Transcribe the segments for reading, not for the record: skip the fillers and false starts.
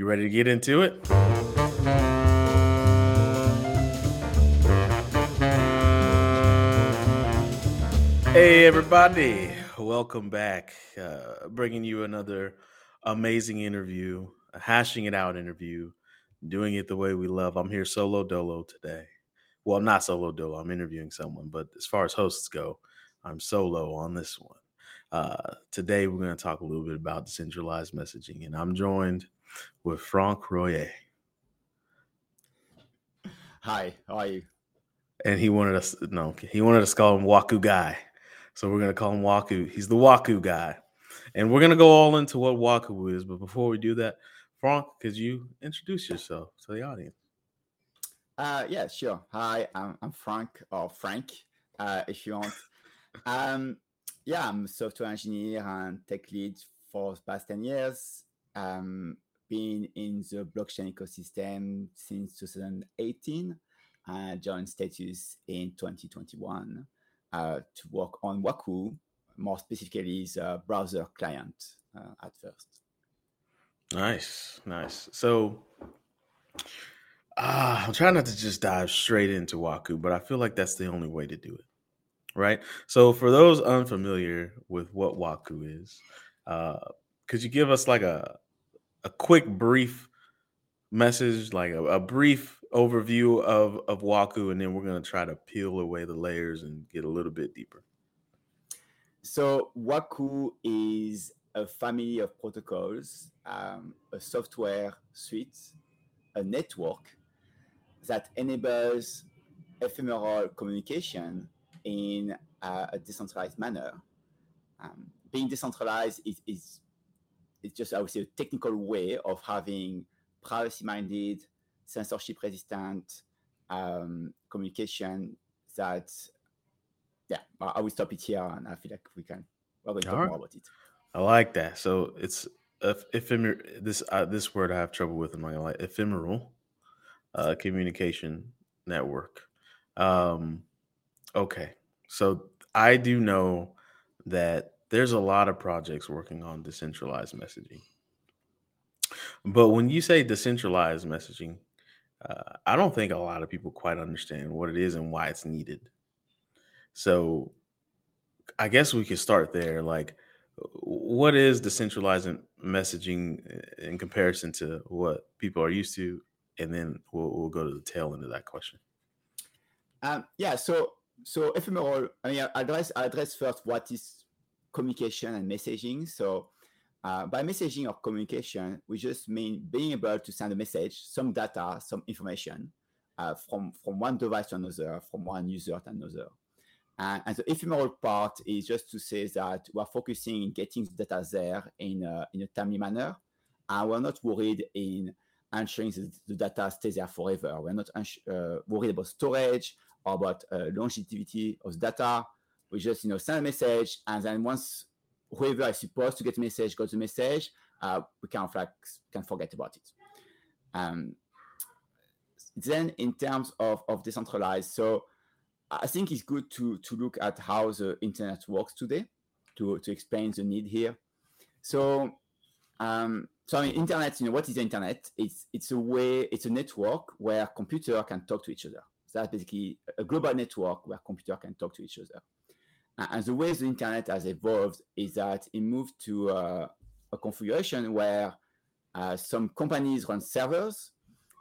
You ready to get into it? Hey, everybody. Welcome back. Bringing you another amazing interview, a Hashing It Out interview, doing it the way we love. I'm here solo dolo today. Well, I'm not solo dolo. I'm interviewing someone, but as far as hosts go, I'm solo on this one. Today, we're going to talk a little bit about decentralized messaging, and I'm joined with Franck Royer. Hi, how are you? And he wanted us, he wanted us to call him Waku guy. So we're going to call him Waku. He's the Waku guy. And we're going to go all into what Waku is. But before we do that, Franck, could you introduce yourself to the audience? Yeah, sure. Hi, I'm Franck, or Frank, if you want. Yeah, I'm a software engineer and tech lead for the past 10 years. Been in the blockchain ecosystem since 2018. I joined Status in 2021 to work on Waku, more specifically the browser client at first. Nice, nice. So I'm trying not to just dive straight into Waku, but I feel like that's the only way to do it, right? So for those unfamiliar with what Waku is, could you give us like a quick brief message, like a brief overview of Waku, and then we're going to try to peel away the layers and get a little bit deeper. So Waku is a family of protocols, a software suite, a network that enables ephemeral communication in a decentralized manner. Being decentralized is just, I would say, a technical way of having privacy-minded, censorship-resistant communication. That, yeah, I will stop it here, and I feel like we're going to talk more about it. I like that. So it's ephemeral. This word I have trouble with in my life: ephemeral communication network. Okay, so I do know that there's a lot of projects working on decentralized messaging, but when you say decentralized messaging, I don't think a lot of people quite understand what it is and why it's needed. So I guess we could start there. Like, what is decentralized messaging in comparison to what people are used to? And then we'll go to the tail end of that question. So ephemeral, I mean, I address first what is communication and messaging. So by messaging or communication, we just mean being able to send a message, some data, some information from one device to another, from one user to another. And the ephemeral part is just to say that we're focusing on getting the data there in a timely manner. And we're not worried in ensuring that the data stays there forever. We're not worried about storage or about longevity of data. We just, send a message, and then once whoever is supposed to get a message got the message, we can forget about it. Then in terms of decentralized, so I think it's good to look at how the internet works today to explain the need here. So, I mean, internet, what is the internet? It's a network where computers can talk to each other. So that's basically a global network where computers can talk to each other. And the way the internet has evolved is that it moved to a configuration where some companies run servers,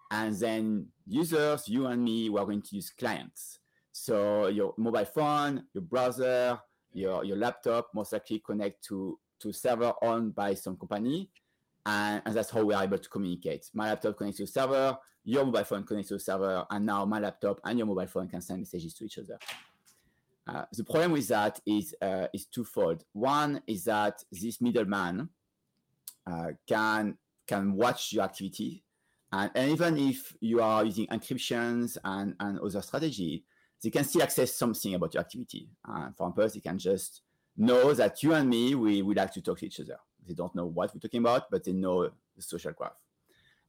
and then users, you and me, we're going to use clients. So your mobile phone, your browser, your laptop most likely connect to a server owned by some company, and that's how we are able to communicate. My laptop connects to a server, your mobile phone connects to a server, and now my laptop and your mobile phone can send messages to each other. The problem with that is twofold. One is that this middleman can watch your activity, and even if you are using encryptions and other strategy, they can still access something about your activity. For example, they can just know that you and me, we like to talk to each other. They don't know what we're talking about, but they know the social graph.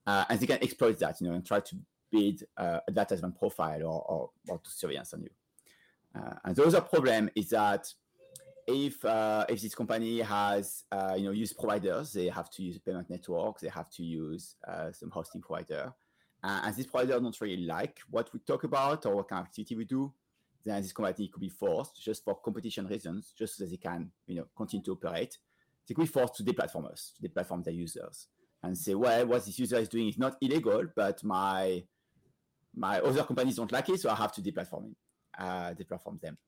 And they can exploit that, and try to build a data driven profile or to surveillance on you. And the other problem is that if this company has use providers, they have to use a payment network, they have to use some hosting provider, and this provider don't really like what we talk about or what kind of activity we do, then this company could be forced, just for competition reasons, just so that they can continue to operate. They could be forced to deplatform us, to deplatform their users, and say, well, what this user is doing is not illegal, but my other companies don't like it, so I have to deplatform them.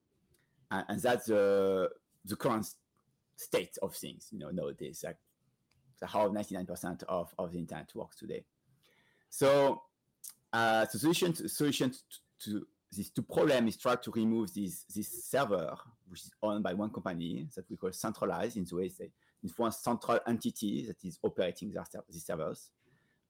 And that's the current state of things, nowadays. Like how 99% of the internet works today. So the solution to these two problems is try to remove this server, which is owned by one company that we call centralized, in the way that it's one central entity that is operating these servers,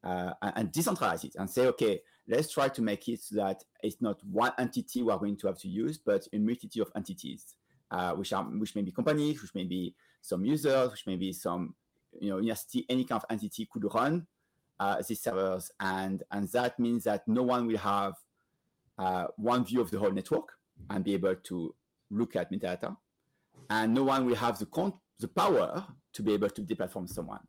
and decentralize it and say, okay, let's try to make it so that it's not one entity we are going to have to use, but a multitude of entities, which may be companies, which may be some users, which may be some university, any kind of entity could run these servers, and that means that no one will have one view of the whole network and be able to look at metadata, and no one will have the power to be able to deplatform someone.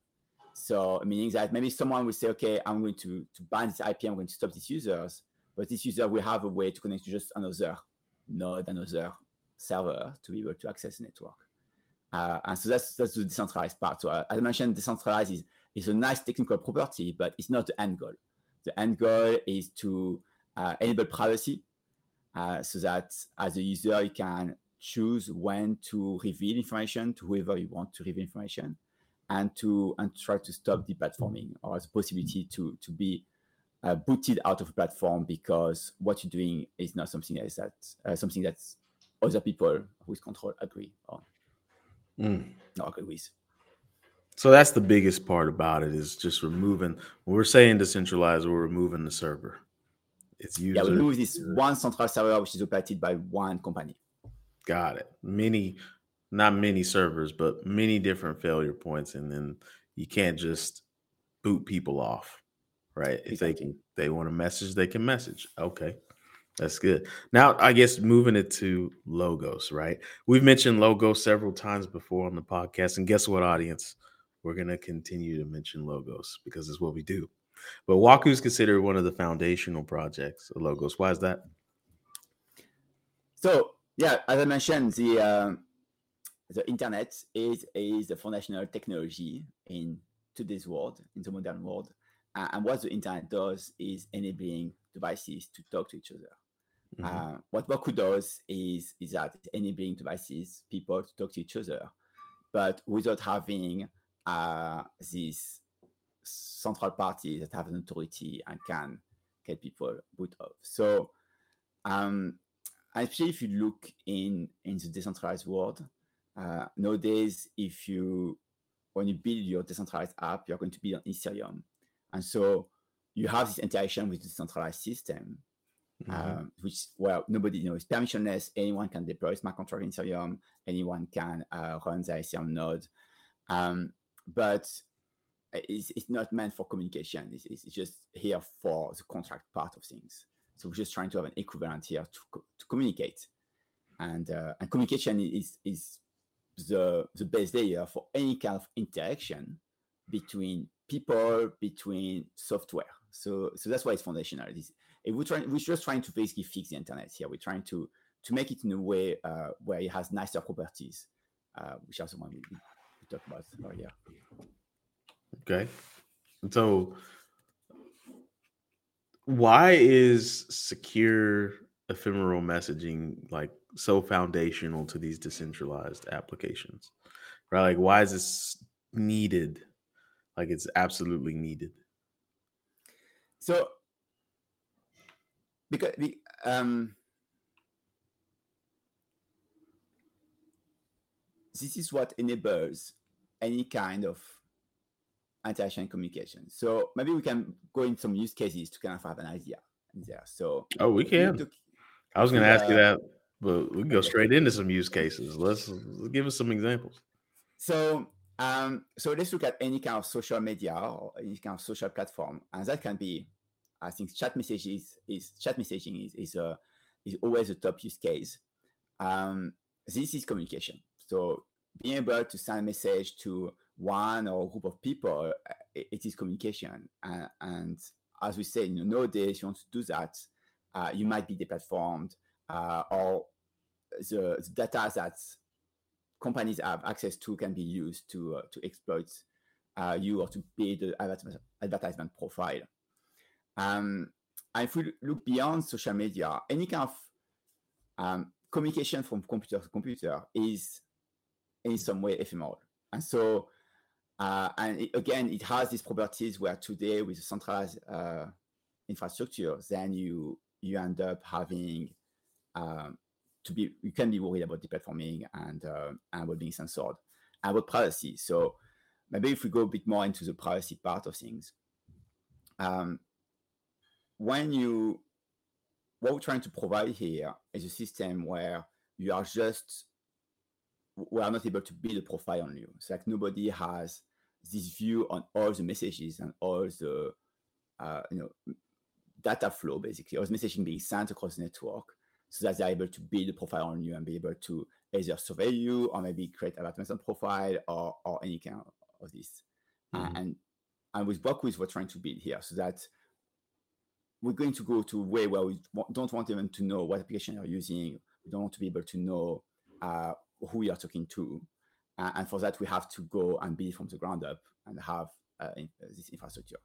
So meaning that maybe someone will say, okay, I'm going to ban this IP, I'm going to stop these users, but this user will have a way to connect to just another node, another server to be able to access the network. And so that's the decentralized part. So as I mentioned, decentralized is a nice technical property, but it's not the end goal. The end goal is to enable privacy, so that as a user, you can choose when to reveal information to whoever you want to reveal information, and try to stop deplatforming or the possibility to be booted out of a platform because what you're doing is not something that is something that other people with control agree on. Not agree with. So that's the biggest part about it, is just removing. When we're saying decentralized, we're removing the server. It's user. Yeah, we remove this one central server which is operated by one company. Got it. Not many servers, but many different failure points. And then you can't just boot people off, right? Exactly. If they want to message, they can message. Okay, that's good. Now, I guess moving it to Logos, right? We've mentioned Logos several times before on the podcast. And guess what, audience? We're going to continue to mention Logos because it's what we do. But Waku is considered one of the foundational projects of Logos. Why is that? So, yeah, as I mentioned, the internet is the foundational technology in today's world, in the modern world. And what the internet does is enabling devices to talk to each other. Mm-hmm. What Waku does is that it's enabling devices, people to talk to each other, but without having these central parties that have an authority and can get people booted off. So actually, if you look in the decentralized world, nowadays, when you build your decentralized app, you're going to build on Ethereum. And so you have this interaction with the decentralized system, which nobody is permissionless. Anyone can deploy smart contract in Ethereum. Anyone can run the Ethereum node. But it's not meant for communication. It's just here for the contract part of things. So we're just trying to have an equivalent here to communicate. And communication is the base layer for any kind of interaction between people, between software. So that's why it's foundational. We're just trying to basically fix the internet here. We're trying to make it in a way where it has nicer properties, which are the one we talked about earlier. Okay. So why is secure ephemeral messaging so foundational to these decentralized applications, right? Why is this needed? It's absolutely needed. So, because this is what enables any kind of interaction communication. So maybe we can go in some use cases to kind of have an idea there. So, we can. I was going to ask you that. But we go straight into some use cases. Let's give us some examples. So, let's look at any kind of social media or any kind of social platform, and that can be, I think, chat messaging is always a top use case. This is communication. So being able to send a message to one or a group of people, it is communication. And as we say, nowadays, you want to do that, you might be deplatformed, or the data that companies have access to can be used to exploit you or to build the advertisement profile. And if we look beyond social media, any kind of communication from computer to computer is in some way ephemeral. And so, it has these properties where today with a centralized infrastructure, then you end up having you can be worried about deplatforming and about being censored and about privacy. So maybe if we go a bit more into the privacy part of things, what we're trying to provide here is a system where we are not able to build a profile on you. It's like nobody has this view on all the messages and all the data flow, basically, or the messaging being sent across the network, so that they're able to build a profile on you and be able to either survey you or maybe create an advertisement profile or any kind of this. Mm-hmm. And with Waku is what we're trying to build here, so that we're going to go to a way where we don't want even to know what application you're using. We don't want to be able to know who you're talking to. And for that, we have to go and build from the ground up and have this infrastructure.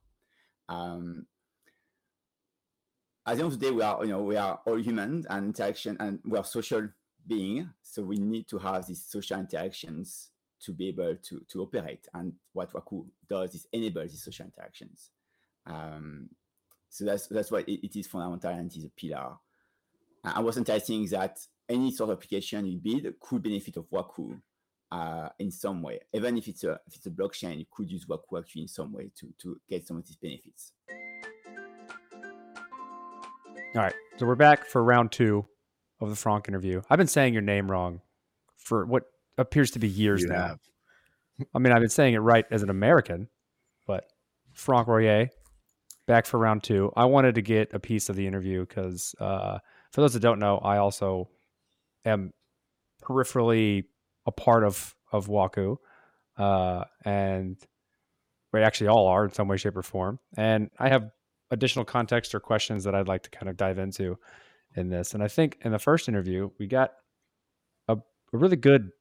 At the end of the day, we are all human and interaction, and we are social being. So we need to have these social interactions to be able to operate. And what Waku does is enable these social interactions. So that's why it is fundamental and it is a pillar. I was enticing that any sort of application you build could benefit of Waku in some way. Even if it's a blockchain, you could use Waku actually in some way to get some of these benefits. All right, so we're back for round two of the Franck interview. I've been saying your name wrong for what appears to be years now. I mean, I've been saying it right as an American, but Franck Royer, back for round two. I wanted to get a piece of the interview because for those that don't know, I also am peripherally a part of Waku, and we actually all are in some way, shape, or form. And I have additional context or questions that I'd like to kind of dive into in this. And I think in the first interview, we got a really good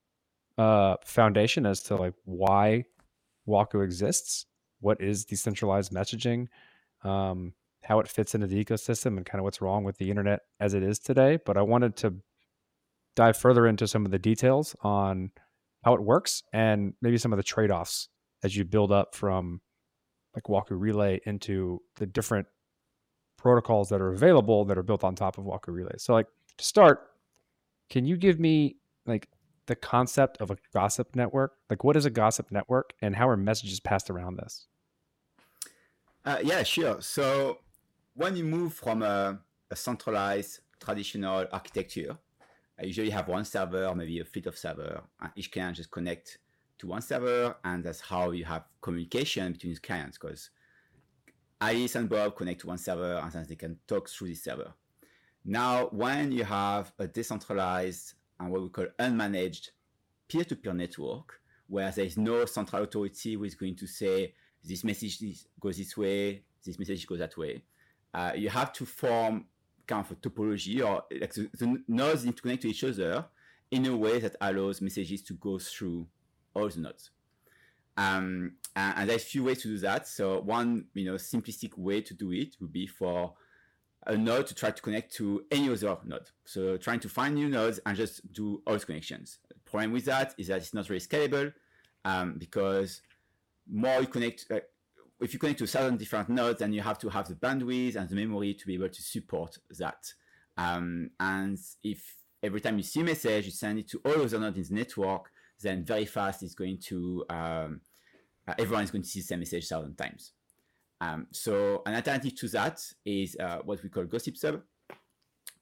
foundation as to like why Waku exists, what is decentralized messaging, how it fits into the ecosystem, and kind of what's wrong with the internet as it is today. But I wanted to dive further into some of the details on how it works and maybe some of the trade-offs as you build up from like Waku Relay into the different protocols that are available that are built on top of Waku Relay. So like to start, can you give me like the concept of a gossip network? Like what is a gossip network and how are messages passed around this? Yeah, sure. So when you move from a centralized traditional architecture, I usually have one server, maybe a fleet of servers, and each client just connect to one server, and that's how you have communication between clients, because Alice and Bob connect to one server, and then they can talk through this server. Now, when you have a decentralized and what we call unmanaged peer-to-peer network, where there is no central authority who is going to say, this message goes this way, this message goes that way, you have to form kind of a topology, or like the nodes need to connect to each other in a way that allows messages to go through all the nodes. And there's a few ways to do that. So one, simplistic way to do it would be for a node to try to connect to any other node. So trying to find new nodes and just do all connections. The problem with that is that it's not really scalable, because more you connect, if you connect to 1,000 different nodes, then you have to have the bandwidth and the memory to be able to support that. And if every time you see a message, you send it to all of the nodes in the network, then very fast it's going to, everyone's going to see the same message 1,000 times. So an alternative to that is what we call Gossip Sub.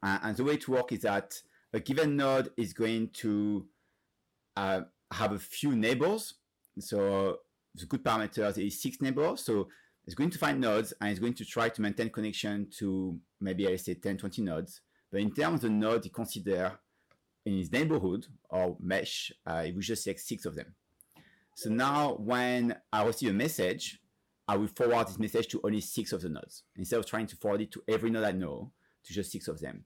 And the way to work is that a given node is going to have a few neighbors. So the good parameters is 6 neighbors. So it's going to find nodes and it's going to try to maintain connection to maybe, I say 10, 20 nodes. But in terms of the node, you consider in his neighborhood or mesh, it will just take 6 of them. So now when I receive a message, I will forward this message to only 6 of the nodes, instead of trying to forward it to every node I know, to just 6 of them.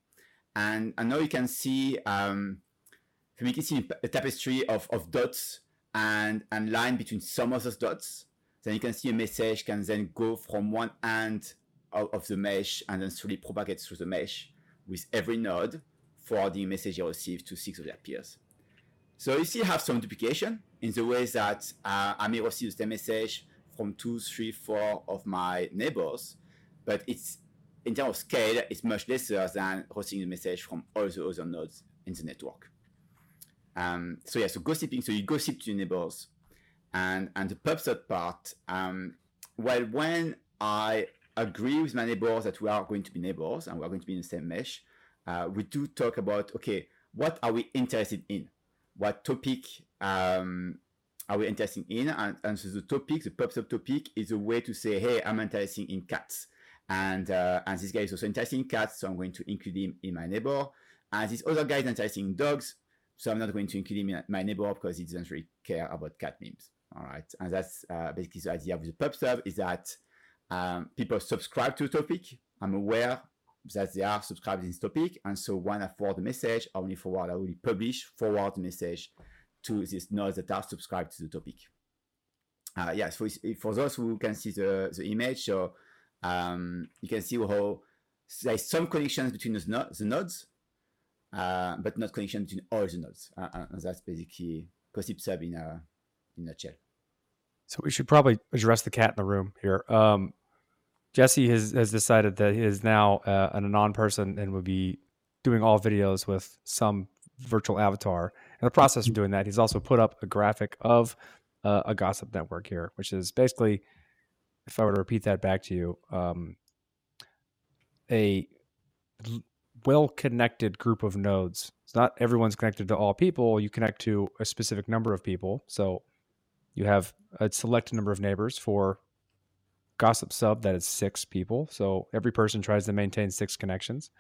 And now you can see, you can see a tapestry of dots and line between some of those dots. Then you can see a message can then go from one end of the mesh and then slowly propagate through the mesh with every node for the message you receive to 6 of their peers. So you still have some duplication in the way that I may receive the same message from 2, 3, 4 of my neighbors, but it's in terms of scale, it's much lesser than receiving the message from all the other nodes in the network. So gossiping, so you gossip to your neighbors. And the PubSub part, well, when I agree with my neighbors that we are going to be neighbors and we are going to be in the same mesh, we do talk about, okay, what are we interested in? What topic are we interested in? And so the topic, the PubSub topic, is a way to say, hey, I'm interested in cats. And this guy is also interested in cats, so I'm going to include him in my neighbor. And this other guy is interested in dogs, so I'm not going to include him in my neighbor because he doesn't really care about cat memes. All right. And that's basically the idea of the PubSub, is that people subscribe to a topic. I'm aware that they are subscribed to this topic. And so when I forward the message, I only publish, forward the message to these nodes that are subscribed to the topic. So for those who can see the image, so you can see how there's some connections between the nodes, but not connection between all the nodes. And that's basically Gossip Sub in a nutshell. So we should probably address the cat in the room here. Jessie has decided that he is now an anon person and will be doing all videos with some virtual avatar. In the process of doing that, he's also put up a graphic of a gossip network here, which is basically, if I were to repeat that back to you, a well-connected group of nodes. It's not everyone's connected to all people. You connect to a specific number of people. So you have a select number of neighbors. For Gossip Sub, that is 6 people. So every person tries to maintain 6 connections.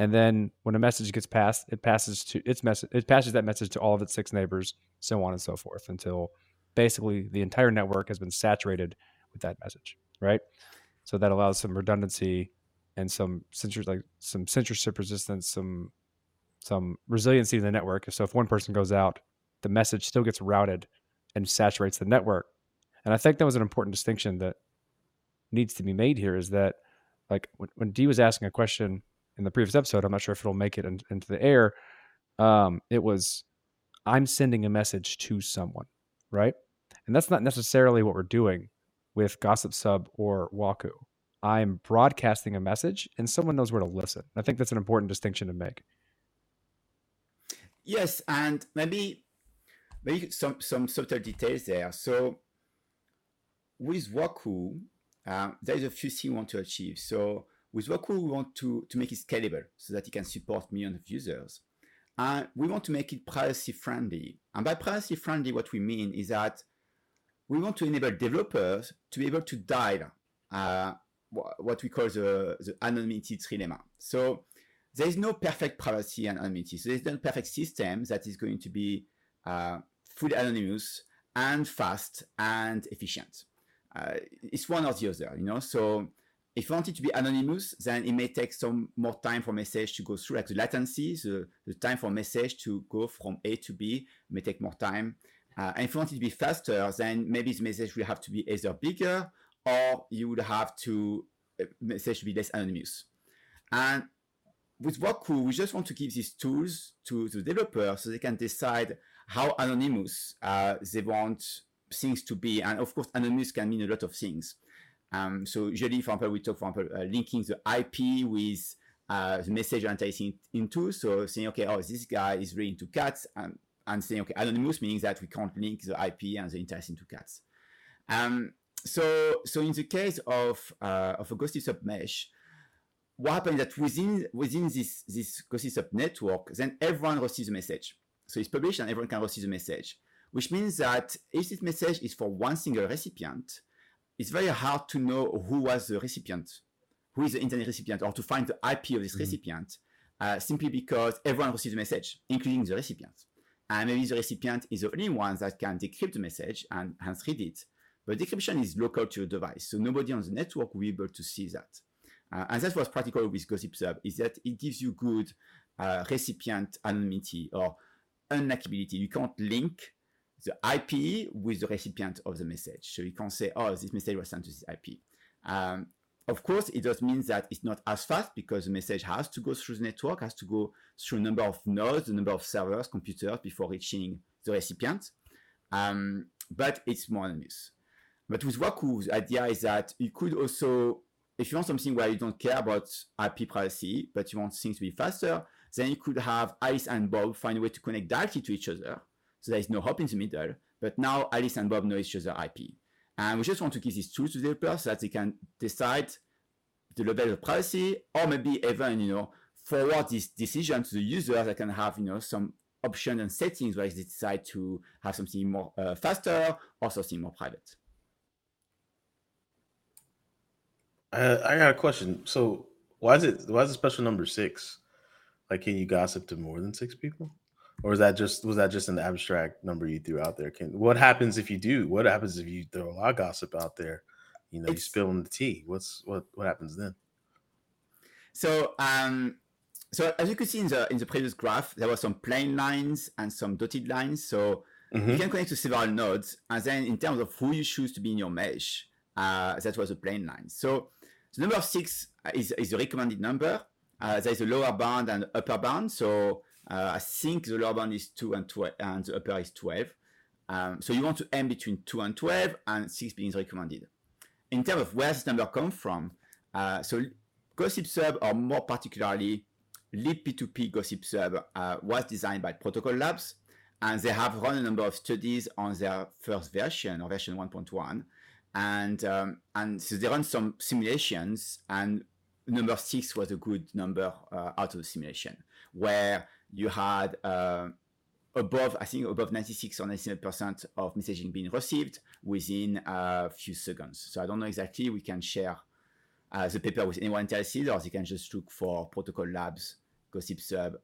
And then when a message gets passed, it passes that message to all of its 6 neighbors, so on and so forth, until basically the entire network has been saturated with that message, right? So that allows some redundancy and some censorship resistance, some resiliency in the network. So if one person goes out, the message still gets routed and saturates the network. And I think that was an important distinction that needs to be made here, is that, like, when Dee was asking a question in the previous episode, I'm not sure if it'll make it into the air. It was, I'm sending a message to someone, right? And that's not necessarily what we're doing with Gossip Sub or Waku. I'm broadcasting a message and someone knows where to listen. I think that's an important distinction to make. Yes, and maybe some subtle details there. So with Waku, there's a few things we want to achieve. So with Waku, we want to make it scalable so that it can support millions of users. And we want to make it privacy friendly. And by privacy friendly, what we mean is that we want to enable developers to be able to dial what we call the anonymity trilemma. So there is no perfect privacy and anonymity. So there's no perfect system that is going to be fully anonymous and fast and efficient. It's one or the other, you know? So if you want it to be anonymous, then it may take some more time for message to go through, like the latency, the time for message to go from A to B may take more time. And if you want it to be faster, then maybe the message will have to be either bigger, or you would have to message be less anonymous. And with Waku, we just want to give these tools to the developer so they can decide how anonymous they want things to be. And of course, anonymous can mean a lot of things. So usually, for example, we talk, for example, linking the IP with the message you're interested into. So saying, okay, this guy is really into cats, and saying, okay, anonymous, meaning that we can't link the IP and the interest into cats. So in the case of a Gossip Sub mesh, what happens is that within this Gossip Sub network, then everyone receives a message. So it's published and everyone can receive the message, which means that if this message is for one single recipient, it's very hard to know who was the recipient, who is the intended recipient, or to find the IP of this recipient. simply because everyone receives a message, including the recipient. And maybe the recipient is the only one that can decrypt the message and hence read it. But decryption is local to your device, so nobody on the network will be able to see that. And that's what's practical with Gossip Sub, is that it gives you good recipient anonymity or unlikability. You can't link the IP with the recipient of the message. So you can't say, oh, this message was sent to this IP. Of course, it does mean that it's not as fast because the message has to go through the network, has to go through a number of nodes, the number of servers, computers before reaching the recipient. But it's more anonymous. But with Waku, the idea is that you could also, if you want something where you don't care about IP privacy, but you want things to be faster, then you could have Alice and Bob find a way to connect directly to each other. So there is no hop in the middle, but now Alice and Bob know each other's IP. And we just want to give these tools to developers so that they can decide the level of privacy, or maybe even, forward this decision to the user that can have, some options and settings where they decide to have something more faster or something more private. I got a question. So why is it special number 6? Like, can you gossip to more than 6 people? Or is that was that just an abstract number you threw out there? What happens if you do? What happens if you throw a lot of gossip out there? You spill the tea. What happens then? So as you could see in the previous graph, there were some plain lines and some dotted lines. So you can connect to several nodes, and then in terms of who you choose to be in your mesh, that was the plain line. So the number of 6 is the recommended number. There is a lower bound and upper bound. So I think the lower bound is 2 and 12, and the upper is 12. So you want to aim between 2 and 12, and 6 being recommended. In terms of where this number comes from, so Gossip Sub, or more particularly LibP2P Gossip Sub, was designed by Protocol Labs, and they have run a number of studies on their first version, or version 1.1, and so they run some simulations, and number 6 was a good number out of the simulation, where you had above 96 or 97% of messaging being received within a few seconds. So I don't know exactly. We can share the paper with anyone interested, or they can just look for Protocol Labs Gossip Sub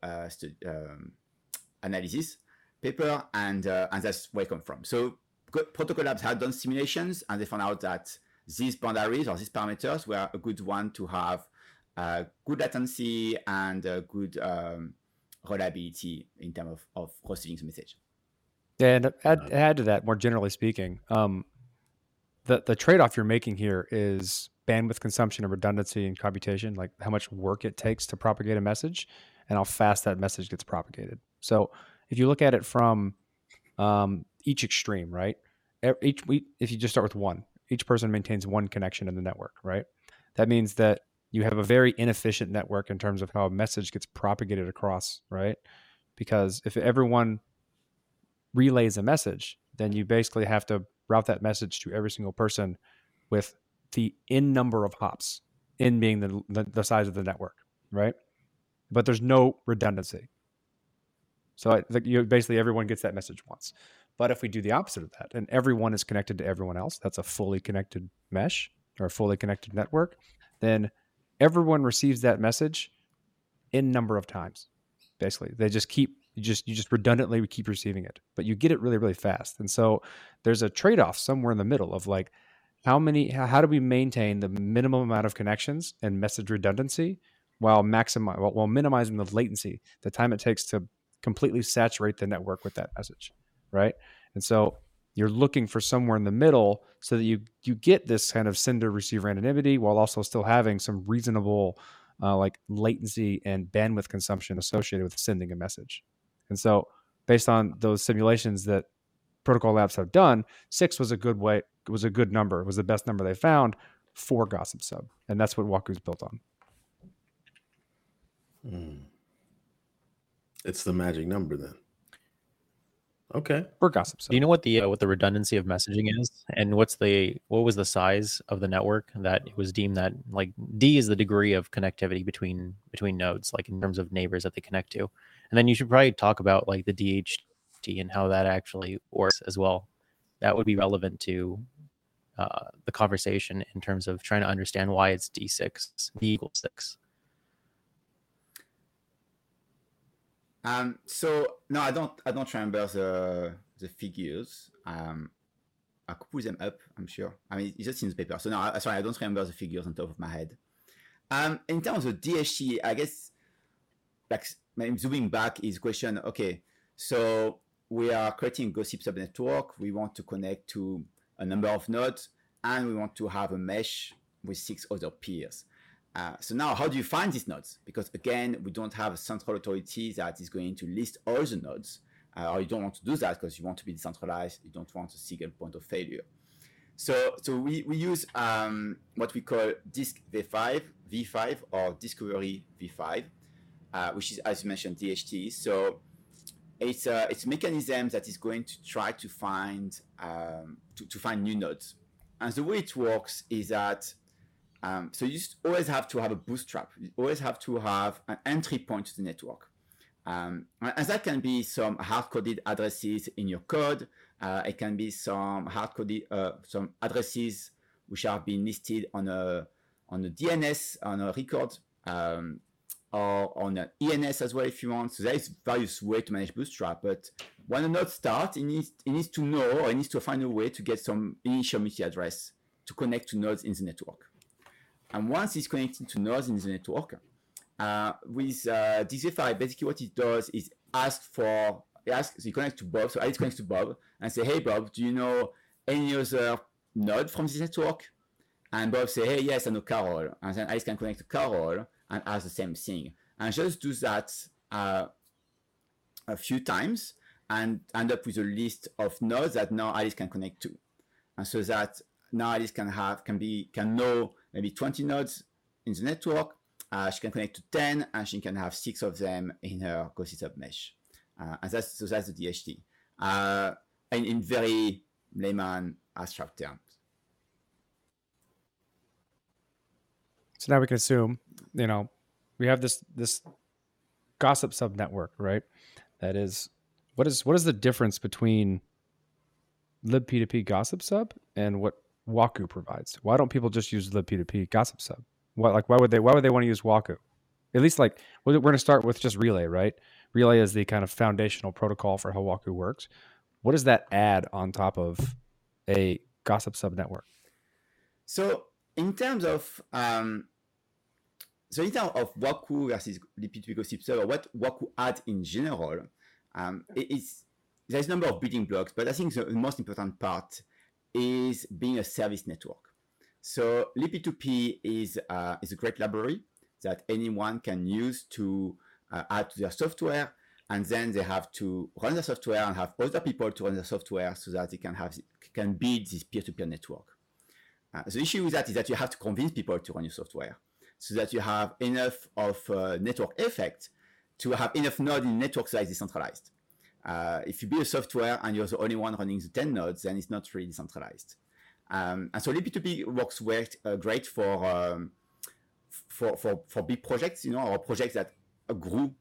analysis paper, and that's where it comes from. So Protocol Labs had done simulations, and they found out that these boundaries or these parameters were a good one to have good latency and good reliability in terms of receiving the message. And add to that, more generally speaking, the trade-off you're making here is bandwidth consumption and redundancy and computation, like how much work it takes to propagate a message and how fast that message gets propagated. So if you look at it from each extreme, right? If you just start with one, each person maintains one connection in the network, right? That means that you have a very inefficient network in terms of how a message gets propagated across, right? Because if everyone relays a message, then you basically have to route that message to every single person with the n number of hops, n being the size of the network, right? But there's no redundancy. So basically everyone gets that message once. But if we do the opposite of that, and everyone is connected to everyone else, that's a fully connected mesh or a fully connected network, then everyone receives that message in number of times. Basically, they just keep you just redundantly keep receiving it, but you get it really, really fast. And so there's a trade-off somewhere in the middle of like how do we maintain the minimum amount of connections and message redundancy while minimizing the latency, the time it takes to completely saturate the network with that message, right? And so you're looking for somewhere in the middle so that you get this kind of sender-receiver anonymity while also still having some reasonable latency and bandwidth consumption associated with sending a message. And so based on those simulations that Protocol Labs have done, 6 was a good way. It was a good number. It was the best number they found for Gossip Sub. And that's what Waku's built on. It's the magic number then. Okay. For Gossip Sub. Do you know what the redundancy of messaging is, and what was the size of the network that it was deemed that, like, D is the degree of connectivity between nodes, like in terms of neighbors that they connect to. And then you should probably talk about like the DHT and how that actually works as well. That would be relevant to the conversation in terms of trying to understand why it's D equals 6. So no, I don't remember the figures. I could pull them up, I'm sure. I mean, it's just in the paper. So no, sorry, I don't remember the figures on top of my head. In terms of DHT, I guess, like, zooming back is question, okay, so we are creating a Gossip subnetwork. We want to connect to a number of nodes, and we want to have a mesh with 6 other peers. So now, how do you find these nodes? Because again, we don't have a central authority that is going to list all the nodes, or you don't want to do that because you want to be decentralized. You don't want a single point of failure. So we use what we call Diskv5 or Discovery V5, which is, as you mentioned, DHT. So it's a mechanism that is going to try to find to find new nodes. And the way it works is that so you just always have to have a bootstrap. You always have to have an entry point to the network. And that can be some hard-coded addresses in your code. It can be some hard-coded some addresses which have been listed on a DNS, on a record, or on an ENS as well if you want. So there is various ways to manage Bootstrap. But when a node starts, it needs to know, or it needs to find a way to get some initial multi-address to connect to nodes in the network. And once it's connected to nodes in the network, with DZ5, basically what it does is it connects to Bob, so Alex connects to Bob and say, hey Bob, do you know any other node from this network? And Bob say, hey, yes, I know Carol. And then Alex can connect to Carol and ask the same thing. And just do that a few times and end up with a list of nodes that now Alex can connect to. And so that now Alex can know maybe 20 nodes in the network. She can connect to 10, and she can have 6 of them in her Gossip Sub mesh. And that's the DHT. And in very layman, abstract terms. So now we can assume, we have this Gossip Sub network, right? That is, what is the difference between LibP2P Gossip Sub and what Waku provides? Why don't people just use LibP2P Gossip Sub? Why would they want to use Waku? At least, like, we're going to start with just Relay, right? Relay is the kind of foundational protocol for how Waku works. What does that add on top of a Gossip Sub network? So in terms of Waku versus LibP2P Gossip Sub, or what Waku adds in general, there's a number of building blocks, but I think the most important part is being a service network. So LibP2P is a great library that anyone can use to add to their software, and then they have to run their software and have other people to run their software so that they can build this peer-to-peer network. The issue with that is that you have to convince people to run your software so that you have enough of network effect to have enough nodes in the network so that it's decentralized. If you build a software and you're the only one running the 10 nodes, then it's not really decentralized. And so LibP2P works great for big projects, or projects that grew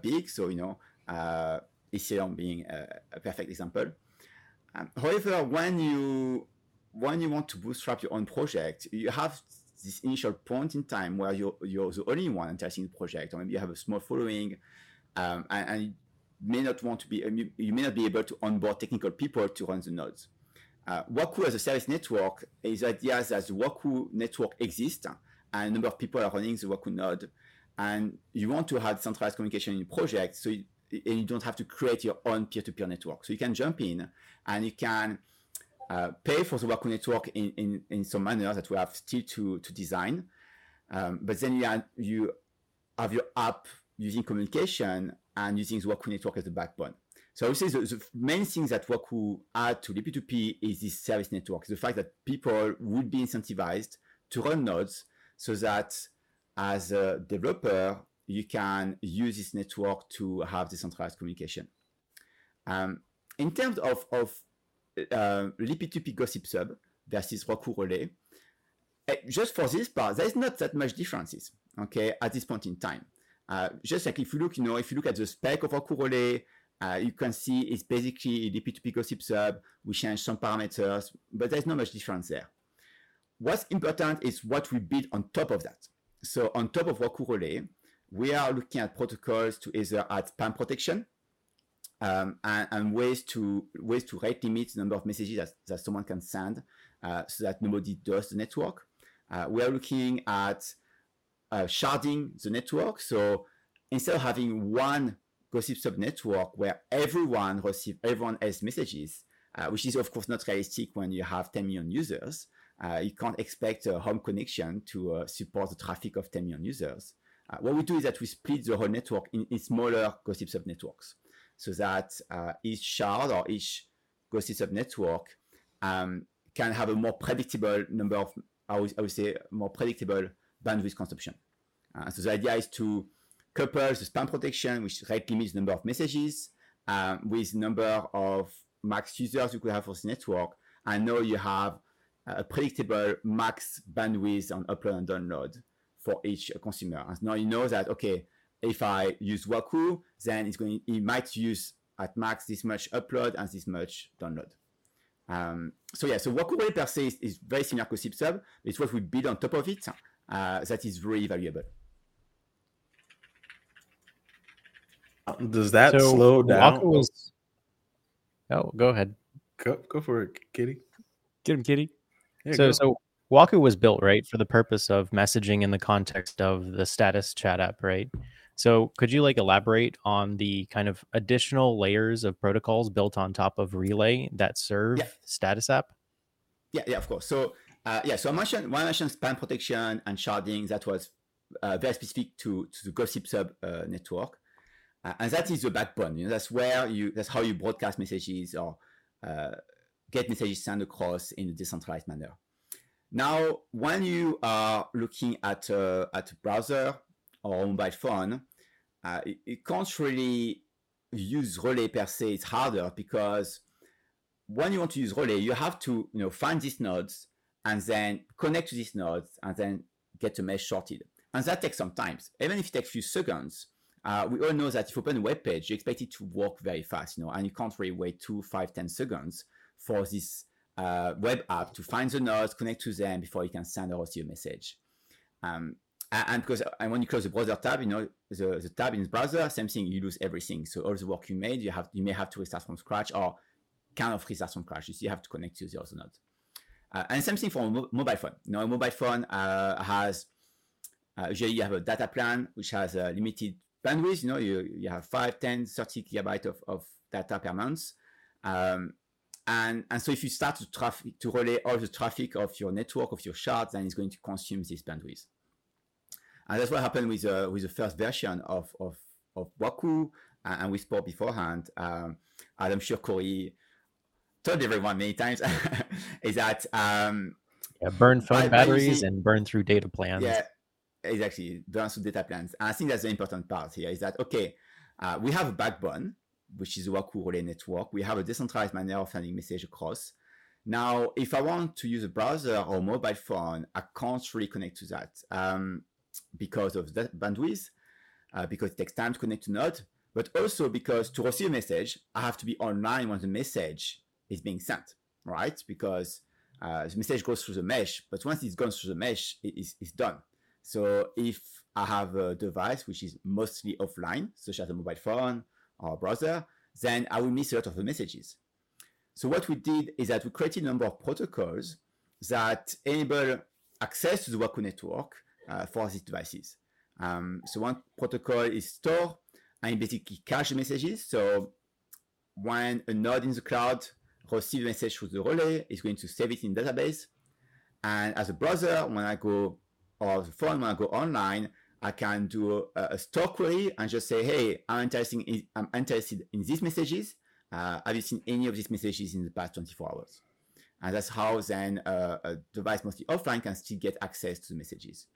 big. So, Ethereum being a perfect example. However, when you want to bootstrap your own project, you have this initial point in time where you're the only one interested in the project, or maybe you have a small following, and you may not be able to onboard technical people to run the nodes. Waku as a service network is the idea that the Waku network exists and a number of people are running the Waku node, and you want to have centralized communication in your project, and you don't have to create your own peer-to-peer network. So you can jump in and you can pay for the Waku network in some manner that we have still to design. But then you have your app using communication and using the Waku network as the backbone. So I would say the main thing that Waku add to LibP2P is this service network, the fact that people would be incentivized to run nodes so that as a developer, you can use this network to have decentralized communication. In terms of LibP2P Gossip Sub versus Waku Relay, just for this part, there's not that much differences, okay, at this point in time. Just like if you look, at the spec of Waku Relay, you can see it's basically LibP2P Gossip Sub. We change some parameters, but there's not much difference there. What's important is what we build on top of that. So on top of Waku Relay, we are looking at protocols to either add spam protection and ways to rate limit the number of messages that someone can send so that nobody does the network. We are looking at sharding the network. So instead of having one Gossip Sub network where everyone receives everyone else's messages, which is of course not realistic when you have 10 million users. You can't expect a home connection to support the traffic of 10 million users. What we do is that we split the whole network in smaller Gossip Sub networks, so that each shard or each Gossip Sub network can have a more predictable number of, I would say, more predictable bandwidth consumption. So the idea is to couple the spam protection, which rate limits the number of messages, with the number of max users you could have for this network. I know you have a predictable max bandwidth on upload and download for each consumer. And now you know that, okay, if I use Waku, then it might use at max this much upload and this much download. So Waku really per se is very similar to Gossip Sub. It's what we build on top of it that is really valuable. Does that slow down? Go ahead. Go for it, Kitty. Get him, Kitty. Yeah, so Waku was built, right, for the purpose of messaging in the context of the status chat app, right? So could you elaborate on the kind of additional layers of protocols built on top of Relay that serve status app? Yeah, of course. So so I mentioned spam protection and sharding. That was very specific to the Gossip Sub network. And that is the backbone. That's how you broadcast messages or get messages sent across in a decentralized manner. Now, when you are looking at a browser or mobile phone, you can't really use Relay per se. It's harder because when you want to use Relay, you have to find these nodes and then connect to these nodes and then get the mesh sorted. And that takes some time. Even if it takes a few seconds, we all know that if you open a web page, you expect it to work very fast, and you can't really wait 2, 5, 10 seconds for this web app to find the nodes, connect to them before you can send or receive a message. And when you close the browser tab, the tab in the browser, same thing, you lose everything. So all the work you made, you may have to restart from scratch or kind of restart from scratch. You have to connect to the other node. And same thing for a mobile phone. A mobile phone has, usually you have a data plan, which has a limited bandwidth. You have 5, 10, 30 gigabytes of data per month. And so if you start to relay all the traffic of your network, of your shard, then it's going to consume this bandwidth. And that's what happened with the first version of Waku, and we spoke beforehand. And I'm sure Corey told everyone many times is that burn phone batteries and burn through data plans. Yeah, exactly, burn through data plans. And I think that's the important part here is that we have a backbone, which is the Waku Relay network. We have a decentralized manner of sending message across. Now, if I want to use a browser or mobile phone, I can't really connect to that because of that bandwidth, because it takes time to connect to node, but also because to receive a message, I have to be online when the message is being sent, right? Because the message goes through the mesh, but once it's gone through the mesh, it's done. So if I have a device which is mostly offline, such as a mobile phone, our browser, then I will miss a lot of the messages. So what we did is that we created a number of protocols that enable access to the Waku network for these devices. So one protocol is Tor, and it basically caches messages. So when a node in the cloud receives a message through the relay, it's going to save it in database. And as a browser, when I go online, I can do a store query and just say, hey, I'm interested in these messages. Have you seen any of these messages in the past 24 hours? And that's how then a device mostly offline can still get access to the messages.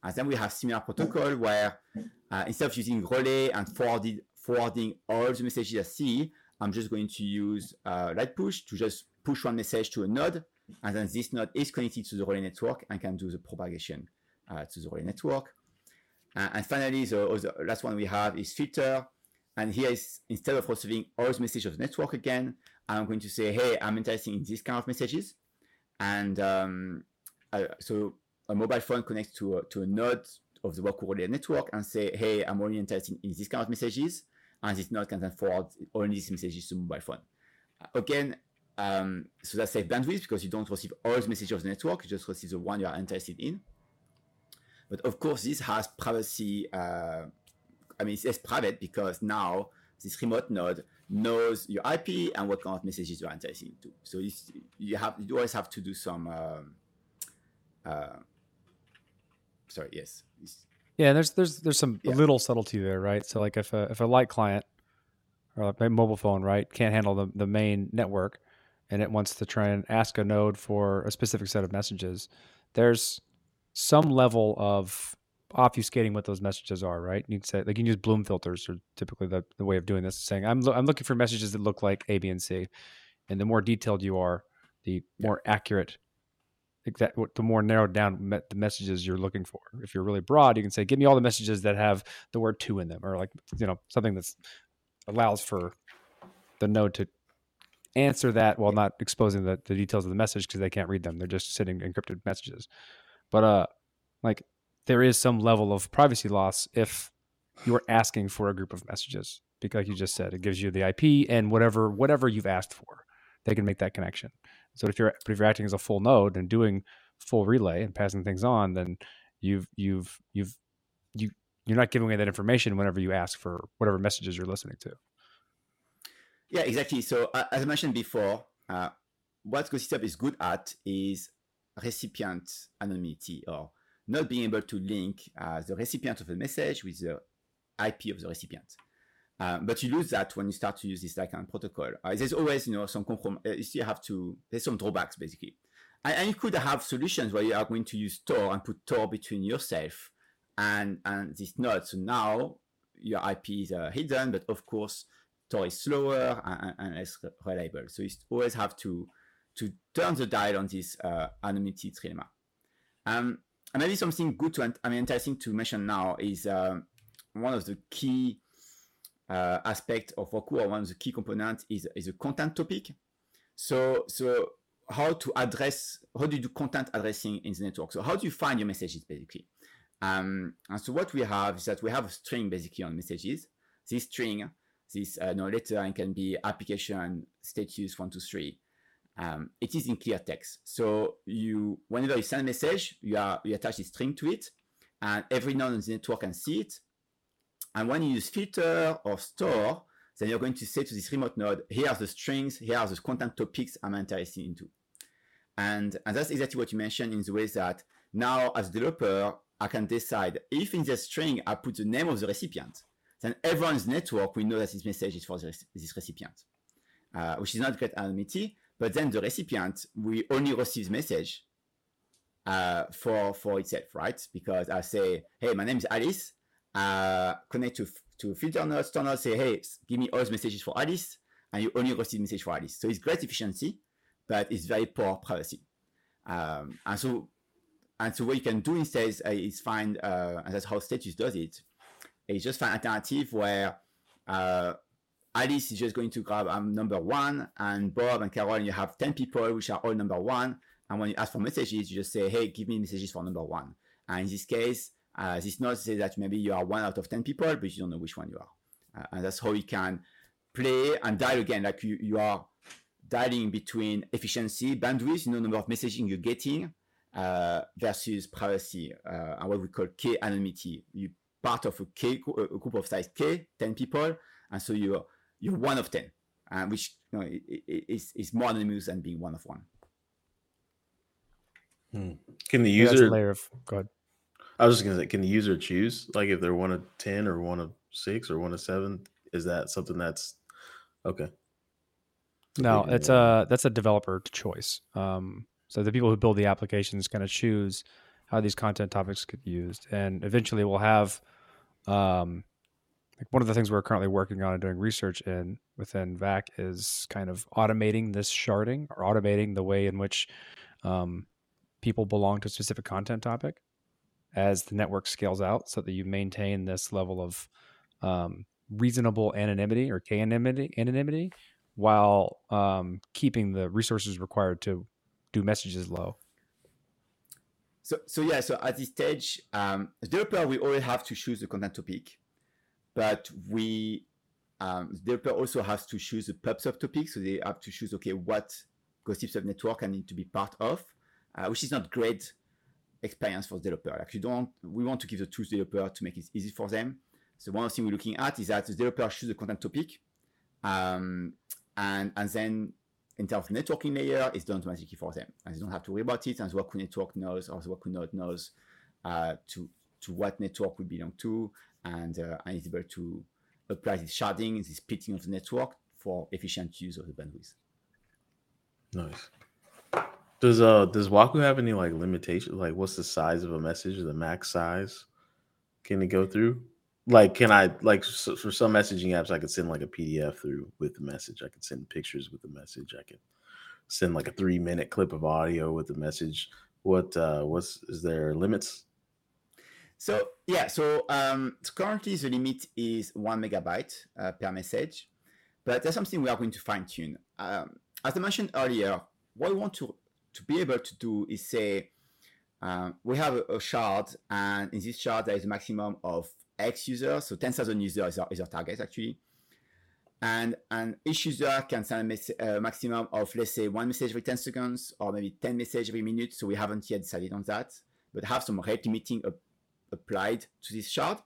And then we have similar protocol where instead of using Relay and forwarding all the messages I see, I'm just going to use light push to just push one message to a node. And then this node is connected to the Relay network and can do the propagation to the Relay network. And finally, the last one we have is filter. And here is, instead of receiving all the messages of the network again, I'm going to say, hey, I'm interested in these kind of messages. And so a mobile phone connects to a node of the Waku Relay network and say, hey, I'm only interested in this kind of messages, and this node can then forward only these messages to mobile phone. Again, so that's safe bandwidth because you don't receive all the messages of the network, you just receive the one you are interested in. But of course, this has privacy. I mean, it's private because now this remote node knows your IP and what kind of messages you are interested in. So you always have to do some. Sorry. Yes. Yeah. There's some little subtlety there, right? So like if a light client or like a mobile phone, right, can't handle the main network, and it wants to try and ask a node for a specific set of messages, there's some level of obfuscating what those messages are, right? You can say, like, you can use bloom filters, or typically the way of doing this is saying, I'm looking for messages that look like A, B, and C. And the more detailed you are, the more accurate, the more narrowed down the messages you're looking for. If you're really broad, you can say, give me all the messages that have the word two in them, or like, you know, something that allows for the node to answer that while not exposing the details of the message because they can't read them. They're just sitting encrypted messages. But like there is some level of privacy loss if you're asking for a group of messages, because like you just said, it gives you the IP and whatever you've asked for, they can make that connection. So if you're acting as a full node and doing full relay and passing things on, then you're not giving away that information whenever you ask for whatever messages you're listening to. Yeah, exactly. So as I mentioned before, what Gossip Sub is good at is recipient anonymity, or not being able to link the recipient of a message with the IP of the recipient. But you lose that when you start to use this like protocol. There's always, you know, some compromise. You still have to, there's some drawbacks basically. And you could have solutions where you are going to use Tor and put Tor between yourself and this node. So now your IP is hidden, but of course Tor is slower and less reliable. So you always have to turn the dial on this anonymity trilemma. And maybe something good to, I mean, interesting to mention now is one of the key aspects of Waku, or one of the key components is the content topic. So how do you do content addressing in the network? So how do you find your messages basically? And so what we have is that we have a string basically on messages. This string, this no letter, and can be application status 123. It is in clear text. So whenever you send a message, you attach a string to it, and every node on the network can see it. And when you use filter or store, then you're going to say to this remote node, here are the strings, here are the content topics I'm interested into. And that's exactly what you mentioned, in the way that now as a developer, I can decide if in the string I put the name of the recipient, then everyone's network will know that this message is for this recipient, which is not great anonymity. But then the recipient will only receive message for itself, right? Because I say, hey, my name is Alice. Connect to filter node, store node, say, hey, give me all the messages for Alice, and you only receive message for Alice. So it's great efficiency, but it's very poor privacy. And so what you can do instead is find, and that's how Status does it, is just find alternative where Alice is just going to grab number one, and Bob and Carol, and you have 10 people which are all number one. And when you ask for messages, you just say, hey, give me messages for number one. And in this case, this node says that maybe you are one out of 10 people, but you don't know which one you are. And that's how you can play and dial again. Like you are dialing between efficiency, bandwidth, you know, number of messaging you're getting versus privacy, and what we call K anonymity. You're part of a group of size K, 10 people. And so you're one of 10, which, you know, is more anonymous than being one of one. Can the user... That's a layer of... Go ahead. I was just going to say, can the user choose, like, if they're one of 10 or one of 6 or one of 7? Is that something that's... Okay. No, that's a developer choice. So the people who build the applications kind of choose how these content topics could be used. And eventually we'll have... Like one of the things we're currently working on and doing research in within VAC is kind of automating this sharding, or automating the way in which people belong to a specific content topic as the network scales out, so that you maintain this level of reasonable anonymity, or k-anonymity, while keeping the resources required to do messages low. So at this stage, developer, we always have to choose the content topic, but we, developer also has to choose the PubSub topic. So they have to choose, okay, what Gossip Sub network I need to be part of, which is not great experience for developer. Like we want to give the tools to developer to make it easy for them. So one thing we're looking at is that the developer choose the content topic, and then in terms of networking layer, it's done automatically for them, and they don't have to worry about it. And the Waku network knows, or the Waku node knows, to what network we belong to, and is able to apply this sharding, this splitting of the network for efficient use of the bandwidth. Nice. Does Waku have any like limitation? Like, what's the size of a message? The max size? Can it go through? Like, can I, like, so for some messaging apps, I could send like a PDF through with the message. I could send pictures with the message. I could send like a 3-minute clip of audio with the message. Is there limits? So, yeah. So, currently the limit is 1 MB per message, but that's something we are going to fine tune. As I mentioned earlier, what we want to be able to do is say, we have a shard, and in this shard, there is a maximum of X users, so 10,000 users is our target actually, and each user can send a maximum of, let's say, 1 message every 10 seconds, or maybe 10 messages every minute. So we haven't yet decided on that, but have some rate limiting applied to this shard,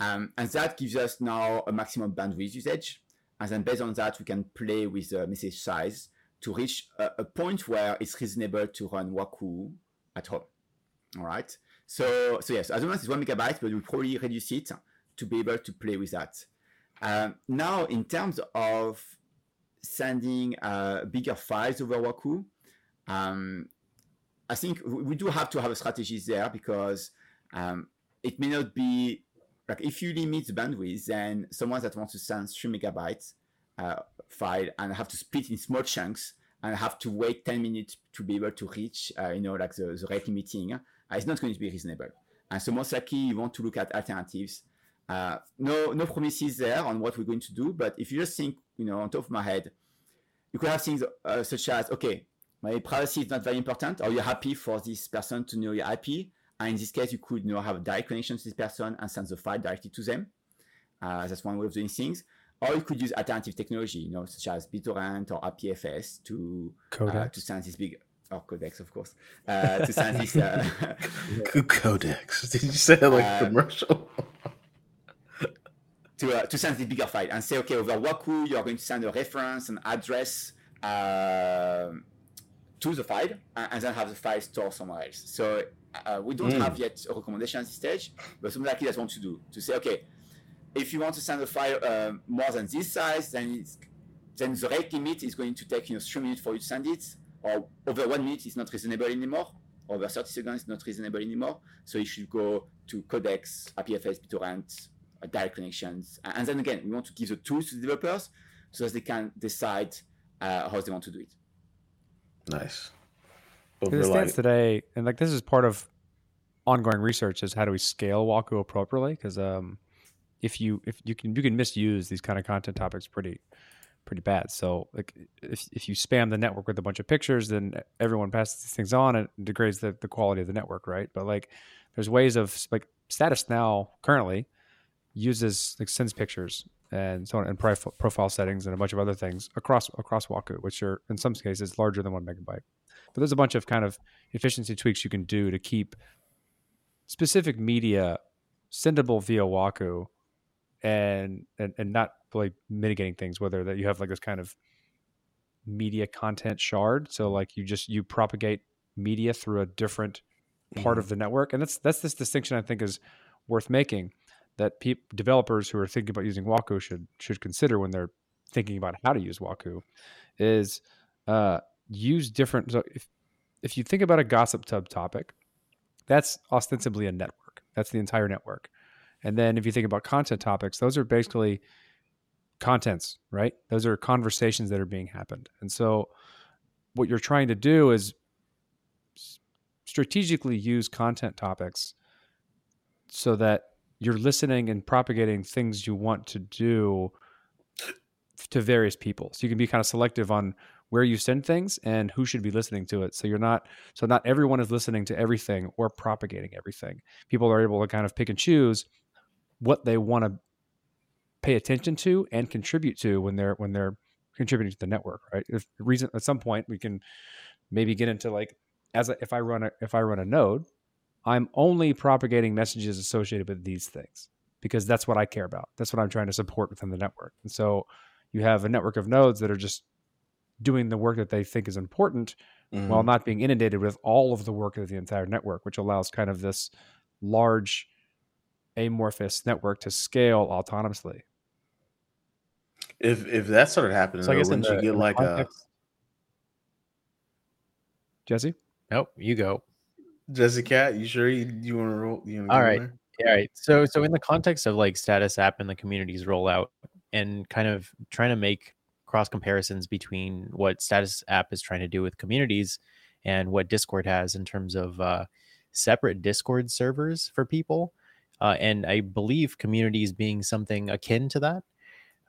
and that gives us now a maximum bandwidth usage. And then based on that, we can play with the message size to reach a point where it's reasonable to run Waku at home. All right. So yes, at the moment it's 1 MB, but we'll probably reduce it to be able to play with that. Now, in terms of sending bigger files over Waku, I think we do have to have a strategy there, because it may not be, like, if you limit the bandwidth, then someone that wants to send 3 MB file and have to split in small chunks and have to wait 10 minutes to be able to reach, like the rate limiting, it's not going to be reasonable. And so most likely you want to look at alternatives. No promises there on what we're going to do, but if you just think, on top of my head, you could have things such as, okay, my privacy is not very important, or you're happy for this person to know your IP. And in this case, you could have a direct connection to this person and send the file directly to them. That's one way of doing things. Or you could use alternative technology, such as BitTorrent or IPFS to send this big... Or Codex, of course, to send this... Codex. Did you say that like a commercial? To send the bigger file and say, okay, over Waku, you're going to send a reference and address to the file, and then have the file stored somewhere else. So we don't have yet a recommendation at this stage, but something like that's what to do. To say, okay, if you want to send a file more than this size, then the rate limit is going to take 3 minutes for you to send it. Or over 1 minute is not reasonable anymore. Over 30 seconds is not reasonable anymore. So you should go to Codex, IPFS, BitTorrent, direct connections. And then again, we want to give the tools to the developers so that they can decide how they want to do it. Nice. It stands today, and like this is part of ongoing research, is how do we scale Waku appropriately? Because if you can misuse these kind of content topics pretty bad. So like if you spam the network with a bunch of pictures, then everyone passes these things on and it degrades the quality of the network, right? But like there's ways of like Status now currently uses like sends pictures and so on and profile settings and a bunch of other things across Waku, which are in some cases larger than 1 MB. But there's a bunch of kind of efficiency tweaks you can do to keep specific media sendable via Waku and not really mitigating things, whether that you have like this kind of media content shard. So like you propagate media through a different part of the network. And that's this distinction I think is worth making, that developers who are thinking about using Waku should consider when they're thinking about how to use Waku is use different. So if you think about a Gossip Sub topic, that's ostensibly a network. That's the entire network. And then if you think about content topics, those are basically contents, right? Those are conversations that are being happened. And so what you're trying to do is strategically use content topics so that you're listening and propagating things you want to do to various people. So you can be kind of selective on where you send things and who should be listening to it. So not everyone is listening to everything or propagating everything. People are able to kind of pick and choose what they want to pay attention to and contribute to when they're contributing to the network, right? If reason at some point we can maybe get into like, if I run a node, I'm only propagating messages associated with these things because that's what I care about. That's what I'm trying to support within the network. And so you have a network of nodes that are just doing the work that they think is important while not being inundated with all of the work of the entire network, which allows kind of this large amorphous network to scale autonomously. If that started happening, so I guess you get like context, Jesse? Nope, you go. Jesse Cat, you sure you want to roll? All right. Yeah, all right. So in the context of like Status app and the community's rollout and kind of trying to make cross comparisons between what Status app is trying to do with communities and what Discord has in terms of separate Discord servers for people. And I believe communities being something akin to that.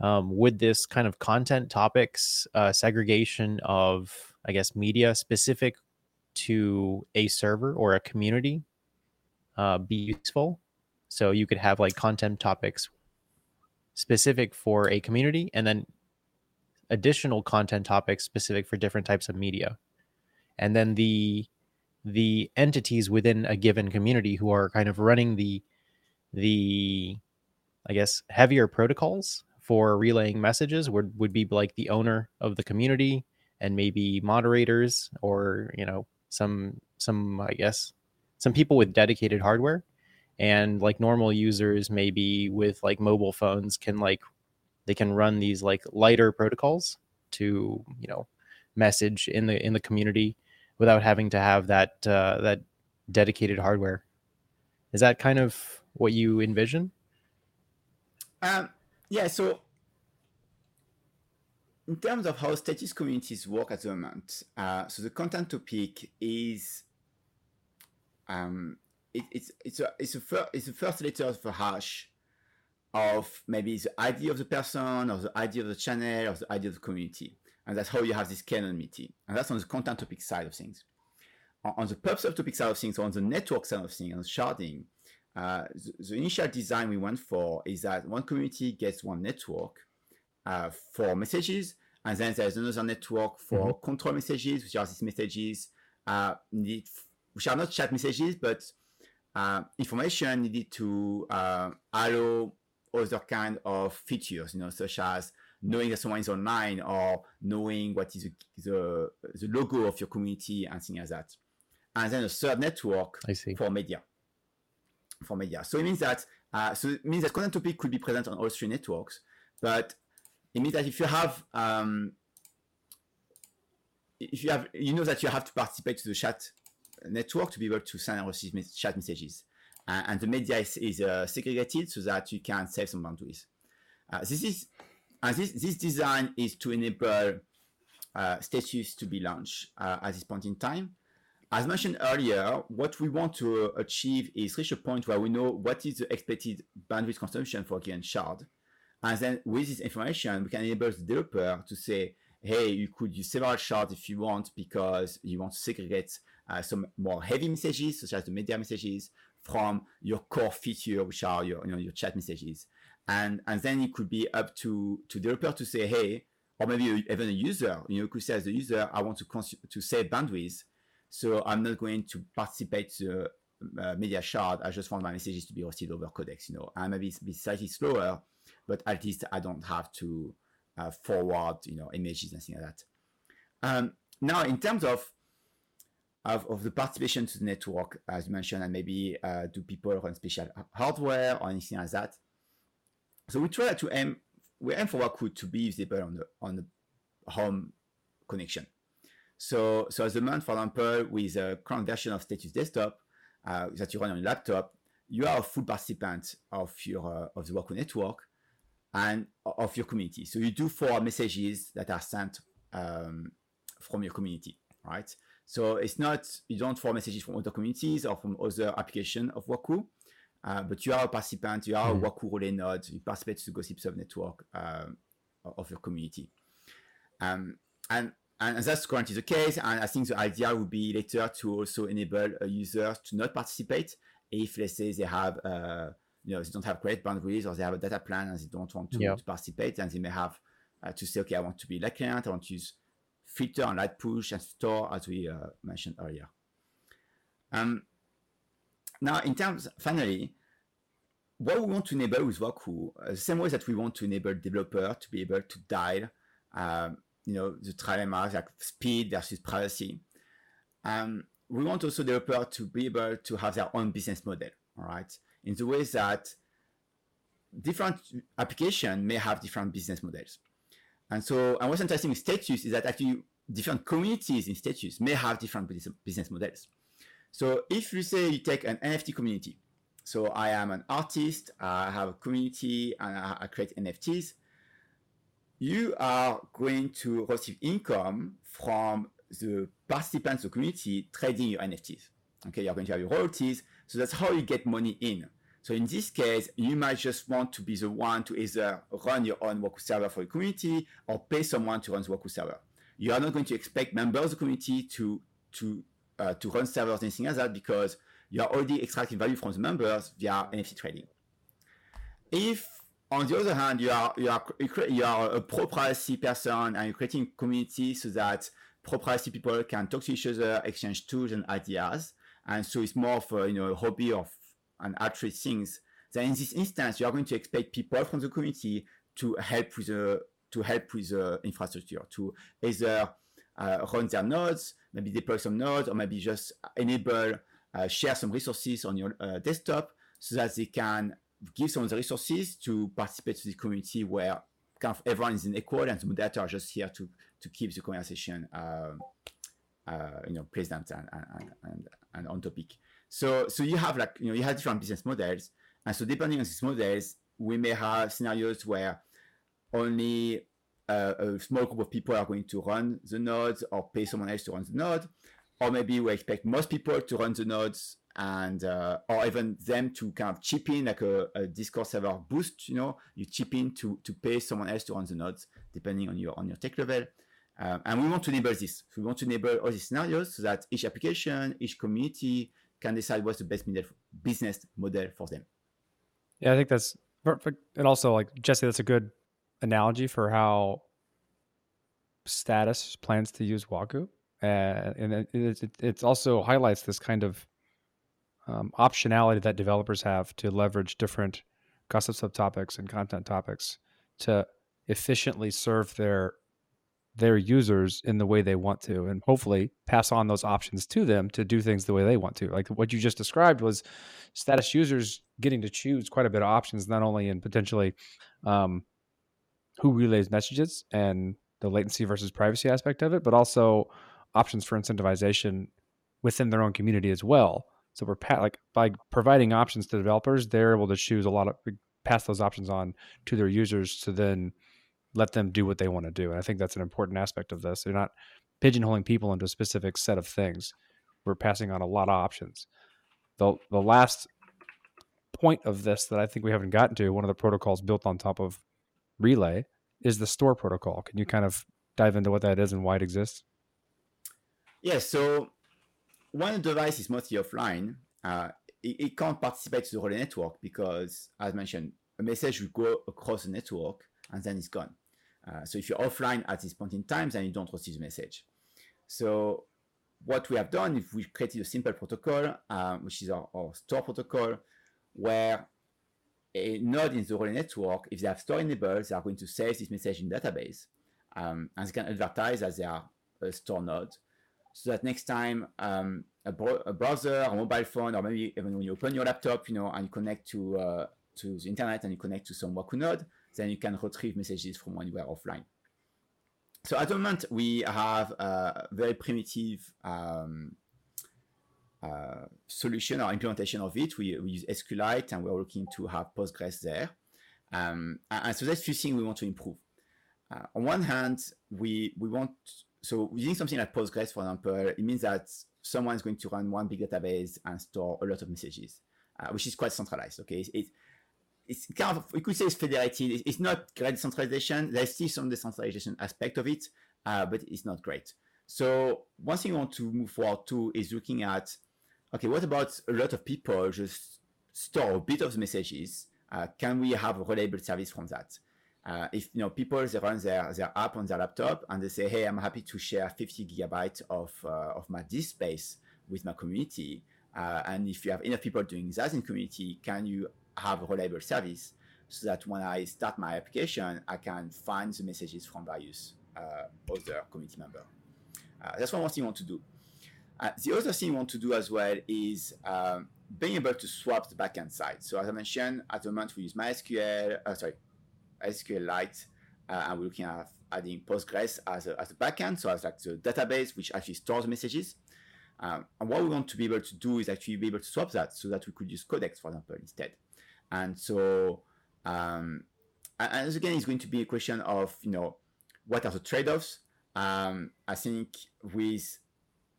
Would this kind of content topics segregation of, I guess, media specific to a server or a community be useful? So you could have like content topics specific for a community and then additional content topics specific for different types of media. And then the entities within a given community who are kind of running the I guess heavier protocols for relaying messages would be like the owner of the community and maybe moderators or some I guess some people with dedicated hardware, and like normal users maybe with like mobile phones can run these like lighter protocols to message in the community without having to have that dedicated hardware. Is that kind of what you envision? Yeah, so in terms of how Status communities work at the moment, so the content topic is it's the first letter of the hash of maybe the ID of the person or the ID of the channel or the ID of the community, and that's how you have this canon meeting, and that's on the content topic side of things. On the pub sub topic side of things, on the network side of things, on sharding. The initial design we went for is that one community gets one network for messages, and then there's another network for control messages, which are these messages which are not chat messages, but information needed to allow other kind of features, such as knowing that someone is online or knowing what is the logo of your community and things like that. And then a third network for media. So it means that content topic could be present on all three networks, but it means that if you have that you have to participate to the chat network to be able to send and receive chat messages, and the media is segregated so that you can save some boundaries. This design is to enable Status to be launched at this point in time. As mentioned earlier, what we want to achieve is reach a point where we know what is the expected bandwidth consumption for a given shard. And then with this information, we can enable the developer to say, hey, you could use several shards if you want, because you want to segregate some more heavy messages, such as the media messages, from your core feature, which are your chat messages. And then it could be up to the developer to say, hey, or maybe even a user, you could say as a user, I want to save bandwidth. So I'm not going to participate to media shard. I just want my messages to be received over Codex, and maybe it's slightly slower, but at least I don't have to forward, images and things like that. Now, in terms of the participation to the network, as you mentioned, and maybe do people run special hardware or anything like that? So we try to aim for Waku to be visible on the home connection. So as a month, for example, with a current version of Status Desktop that you run on your laptop, you are a full participant of the Waku network and of your community. So you do 4 messages that are sent from your community, right? So it's not, you don't 4 messages from other communities or from other applications of Waku, but you are a participant, you are a Waku relay node, you participate to the Gossip Sub network of your community. And And that's currently the case. And I think the idea would be later to also enable users to not participate if, let's say, they have, they don't have great boundaries, or they have a data plan and they don't want to participate, and they may have to say, okay, I want to be latent, I want to use filter and light push and store, as we mentioned earlier. Now, in terms, finally, what we want to enable with Waku, the same way that we want to enable developer to be able to dial, the trilemmas like speed versus privacy. We want also developer to be able to have their own business model, all right? In the way that different application may have different business models. And so, and what's interesting with Status is that actually different communities in Status may have different business models. So if you say you take an NFT community, so I am an artist, I have a community, and I create NFTs, you are going to receive income from the participants of the community trading your NFTs. Okay, you're going to have your royalties. So that's how you get money in. So in this case, you might just want to be the one to either run your own Waku server for your community or pay someone to run the Waku server. You are not going to expect members of the community to run servers or anything like that, because you are already extracting value from the members via NFT trading. If, on the other hand, you are a pro-privacy person and you're creating community so that pro-privacy people can talk to each other, exchange tools and ideas, and so it's more of a hobby of and outreach things. Then in this instance, you are going to expect people from the community to help with the infrastructure, to either run their nodes, maybe deploy some nodes, or maybe just enable share some resources on your desktop so that they can give some of the resources to participate to the community where kind of everyone is equal and the moderators are just here to keep the conversation pleasant and on topic. So you have you have different business models, and so depending on these models, we may have scenarios where only a small group of people are going to run the nodes or pay someone else to run the node, or maybe we expect most people to run the nodes and or even them to kind of chip in like a Discord server boost, you chip in to pay someone else to run the nodes, depending on your tech level. And we want to enable this. We want to enable all these scenarios so that each application, each community can decide what's the best business model for them. Yeah, I think that's perfect. And also, like Jessie, that's a good analogy for how Status plans to use Waku. And it also highlights this kind of optionality that developers have to leverage different gossip subtopics and content topics to efficiently serve their users in the way they want to, and hopefully pass on those options to them to do things the way they want to. Like what you just described was Status users getting to choose quite a bit of options, not only in potentially who relays messages and the latency versus privacy aspect of it, but also options for incentivization within their own community as well. So we're by providing options to developers, they're able to choose pass those options on to their users to then let them do what they want to do. And I think that's an important aspect of this. They're not pigeonholing people into a specific set of things. We're passing on a lot of options. The last point of this that I think we haven't gotten to, one of the protocols built on top of Relay, is the Store protocol. Can you kind of dive into what that is and why it exists? Yeah, so when a device is mostly offline, it can't participate to the relay network because, as mentioned, a message will go across the network and then it's gone. So if you're offline at this point in time, then you don't receive the message. So what we have done is we created a simple protocol, which is our Store protocol, where a node in the relay network, if they have Store enabled, they are going to save this message in database, and they can advertise as they are a Store node. So that next time a browser, a mobile phone, or maybe even when you open your laptop, and you connect to the internet and you connect to some Waku node, then you can retrieve messages from when you were offline. So at the moment, we have a very primitive solution or implementation of it. We use SQLite, and we're looking to have Postgres there. And so that's a few things we want to improve. On one hand, we want... So using something like Postgres, for example, it means that someone is going to run one big database and store a lot of messages, which is quite centralized. Okay, it's kind of, you could say it's federated. It's not great centralization. There's still some decentralization aspect of it, but it's not great. So one thing I want to move forward to is looking at, okay, what about a lot of people just store a bit of messages? Can we have a reliable service from that? If you know people, they run their app on their laptop and they say, hey, I'm happy to share 50 gigabytes of my disk space with my community. And if you have enough people doing that in community, can you have a reliable service so that when I start my application, I can find the messages from various other community members? That's one thing you want to do. The other thing you want to do as well is being able to swap the backend side. So as I mentioned, at the moment we use SQLite, and we're looking at adding Postgres as a backend, so as like the database which actually stores messages. And what we want to be able to do is actually be able to swap that so that we could use Codex, for example, instead. And so, and again, it's going to be a question of, you know, what are the trade-offs? I think with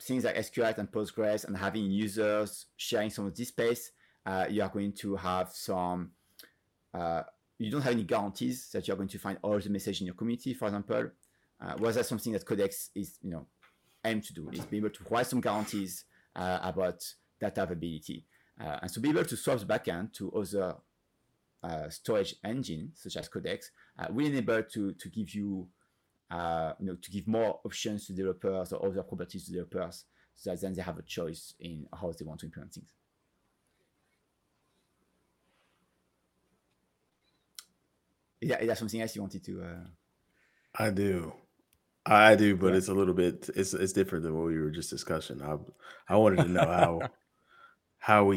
things like SQLite and Postgres and having users sharing some of this space, you are going to have some, you don't have any guarantees that you're going to find all the messages in your community, for example. Was that something that Codex is, you know, aim to do, is be able to provide some guarantees about data availability. And so be able to swap the backend to other storage engines, such as Codex, will enable to give you, you know, to give more options to developers or other properties to developers, so that then they have a choice in how they want to implement things. Is that something else you wanted to? I do, but it's a little bit, it's different than what we were just discussing. I wanted to know how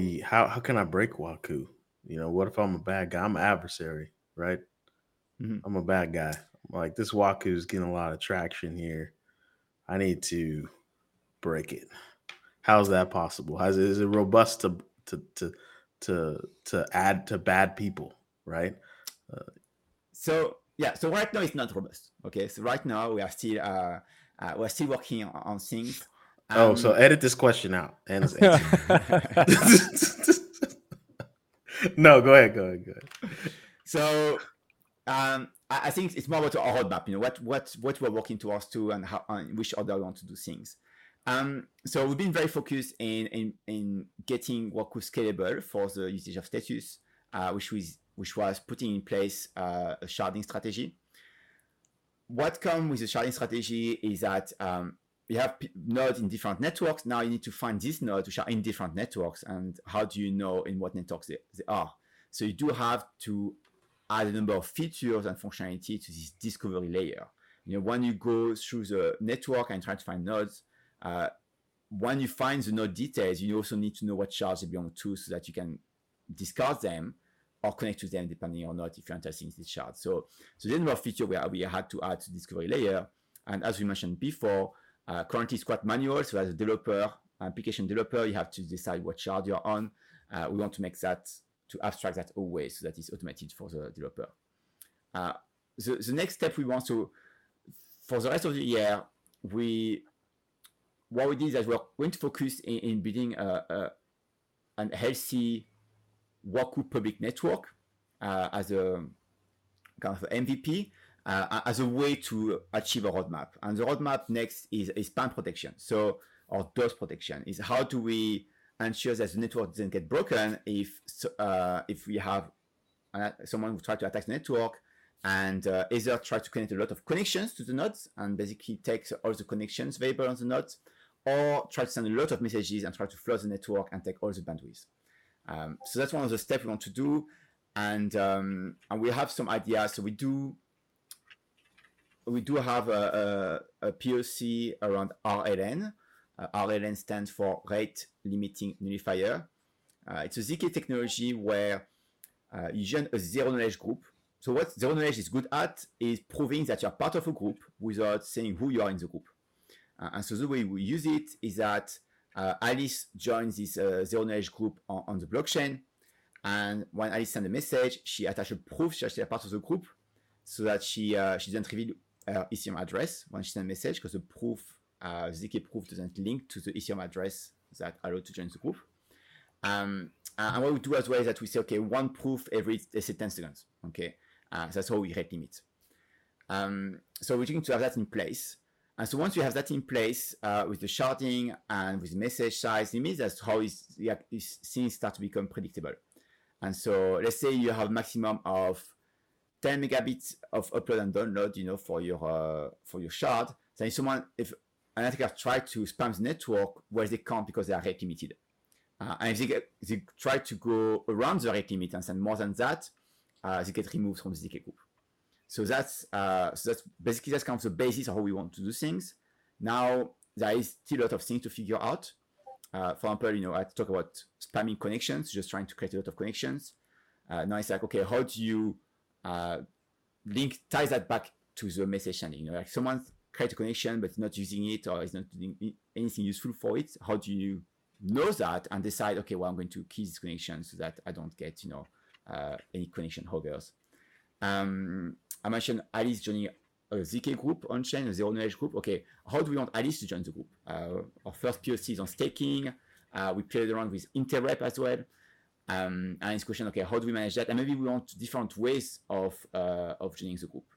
can I break Waku? You know, what if I'm a bad guy? I'm an adversary, right? Mm-hmm. I'm a bad guy. Like, this Waku is getting a lot of traction here. I need to break it. How's that possible? Is it robust to add to bad people, right? So right now it's not robust. Okay, so right now we are still we're still working on things. So edit this question out. And no, go ahead. So I think it's more about our roadmap. You know, what we're working towards to, and how, and which order we want to do things. So we've been very focused in getting Waku scalable for the usage of Status, which was putting in place a sharding strategy. What comes with the sharding strategy is that you have nodes in different networks. Now you need to find these nodes which are in different networks, and how do you know in what networks they are? So you do have to add a number of features and functionality to this discovery layer. You know, when you go through the network and try to find nodes, when you find the node details, you also need to know what shards they belong to so that you can discard them or connect to them depending or not if you're interested in this shard. So the number of features we had to add to the discovery layer. And as we mentioned before, currently it's quite manual. So as a developer, application developer, you have to decide what shard you're on. We want to make that, to abstract that away so that it's automated for the developer. The next step we want to, for the rest of the year, what we did is we're going to focus in building an healthy Waku public network as a kind of MVP as a way to achieve a roadmap. And the roadmap next is spam protection, or DOS protection, is how do we ensure that the network doesn't get broken if we have someone who tries to attack the network and either try to connect a lot of connections to the nodes and basically takes all the connections available on the nodes, or try to send a lot of messages and try to flood the network and take all the bandwidth. So that's one of the steps we want to do, and we have some ideas. So we do have a POC around RLN. RLN stands for Rate Limiting Nullifier. It's a ZK technology where you join a zero-knowledge group. So what zero-knowledge is good at is proving that you're part of a group without saying who you are in the group. And so the way we use it is that Alice joins this zero-knowledge group on the blockchain, and when Alice sends a message, she attaches a proof that she's a part of the group, so that she doesn't reveal her Ethereum address when she sends a message, because the proof, ZK proof, doesn't link to the Ethereum address that allowed to join the group. And what we do as well is that we say, okay, one proof every, let's say, 10 seconds. Okay, so that's how we rate limit. So we're going to have that in place. And so once you have that in place with the sharding and with message size limits, that's how things start to become predictable. And so let's say you have maximum of 10 megabits of upload and download, you know, for your shard. So if someone, if an attacker tries to spam the network, well, they can't because they are rate limited. And if they try to go around the rate limit and send more than that, they get removed from the ZK group. So that's basically that's kind of the basis of how we want to do things. Now there is still a lot of things to figure out. For example, you know, I talk about spamming connections, just trying to create a lot of connections. Now it's like, okay, how do you tie that back to the message sending? You know, like someone creates a connection but not using it or is not doing anything useful for it. How do you know that and decide, okay, well, I'm going to kill this connection so that I don't get, you know, any connection hoggers. I mentioned Alice joining a ZK group on-chain, a zero-knowledge group. Okay, how do we want Alice to join the group? Our first POC is on staking. We played around with Interep as well. And it's a question, okay, how do we manage that? And maybe we want different ways of joining the group.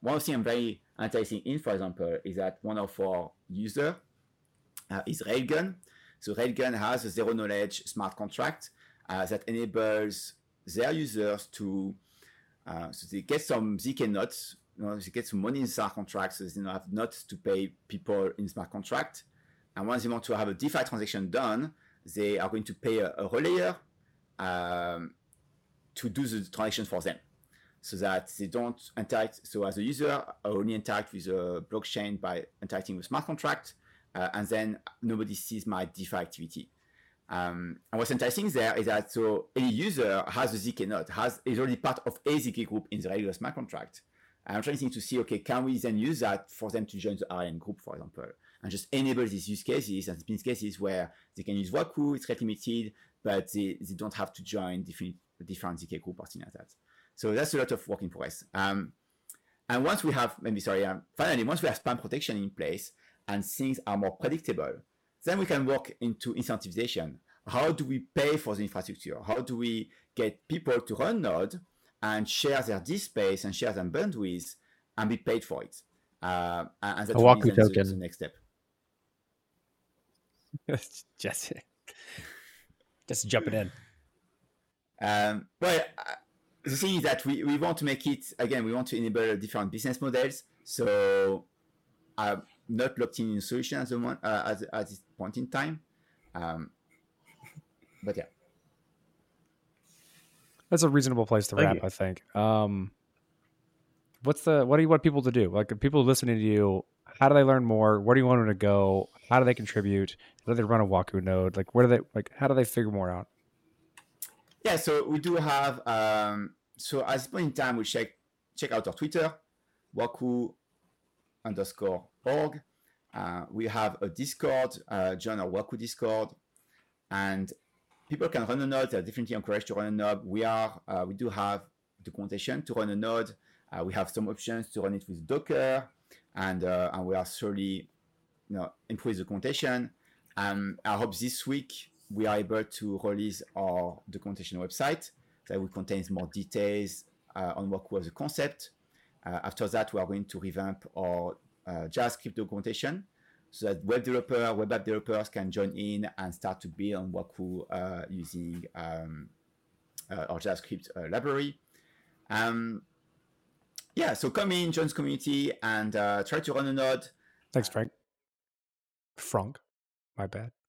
One thing I'm very interested in, for example, is that one of our users is Railgun. So Railgun has a zero-knowledge smart contract that enables their users to so they get some ZK notes, you know, they get some money in smart contracts, so they don't have notes to pay people in smart contract. And once they want to have a DeFi transaction done, they are going to pay a relayer to do the transaction for them, so that they don't interact. So as a user, I only interact with the blockchain by interacting with smart contract, and then nobody sees my DeFi activity. And what's interesting there is that so any user has a ZK node, is already part of a ZK group in the regular smart contract. I'm trying to see, okay, can we then use that for them to join the RN group, for example, and just enable these use cases and business cases where they can use Waku, it's rate limited, but they don't have to join different ZK group or something like that. So that's a lot of work in progress. And once we have, finally, once we have spam protection in place and things are more predictable, then we can work into incentivization. How do we pay for the infrastructure? How do we get people to run node and share their disk space and share their bandwidth and be paid for it? And that's the next step. Just jumping in. Well, the thing is that we want to make it, again, we want to enable different business models. So not locked in a solution at this point in time. But yeah. That's a reasonable place to wrap, I think. What do you want people to do? Like, if people listening to you, how do they learn more? Where do you want them to go? How do they contribute? How do they run a Waku node? Like, how do they figure more out? Yeah, so we do have, so at this point in time, we check out our Twitter, Waku_org. We have a Discord, join our Waku Discord, and people can run a node. They're definitely encouraged to run a node. We do have documentation to run a node. We have some options to run it with Docker, and we are slowly, you know, improving the documentation. I hope this week we are able to release our documentation website that will contain more details on Waku as a concept. After that, we are going to revamp our JavaScript documentation so that web app developers can join in and start to build on Waku using our JavaScript library. Yeah, so come in, join the community, and try to run a node. Thanks, Franck. My bad.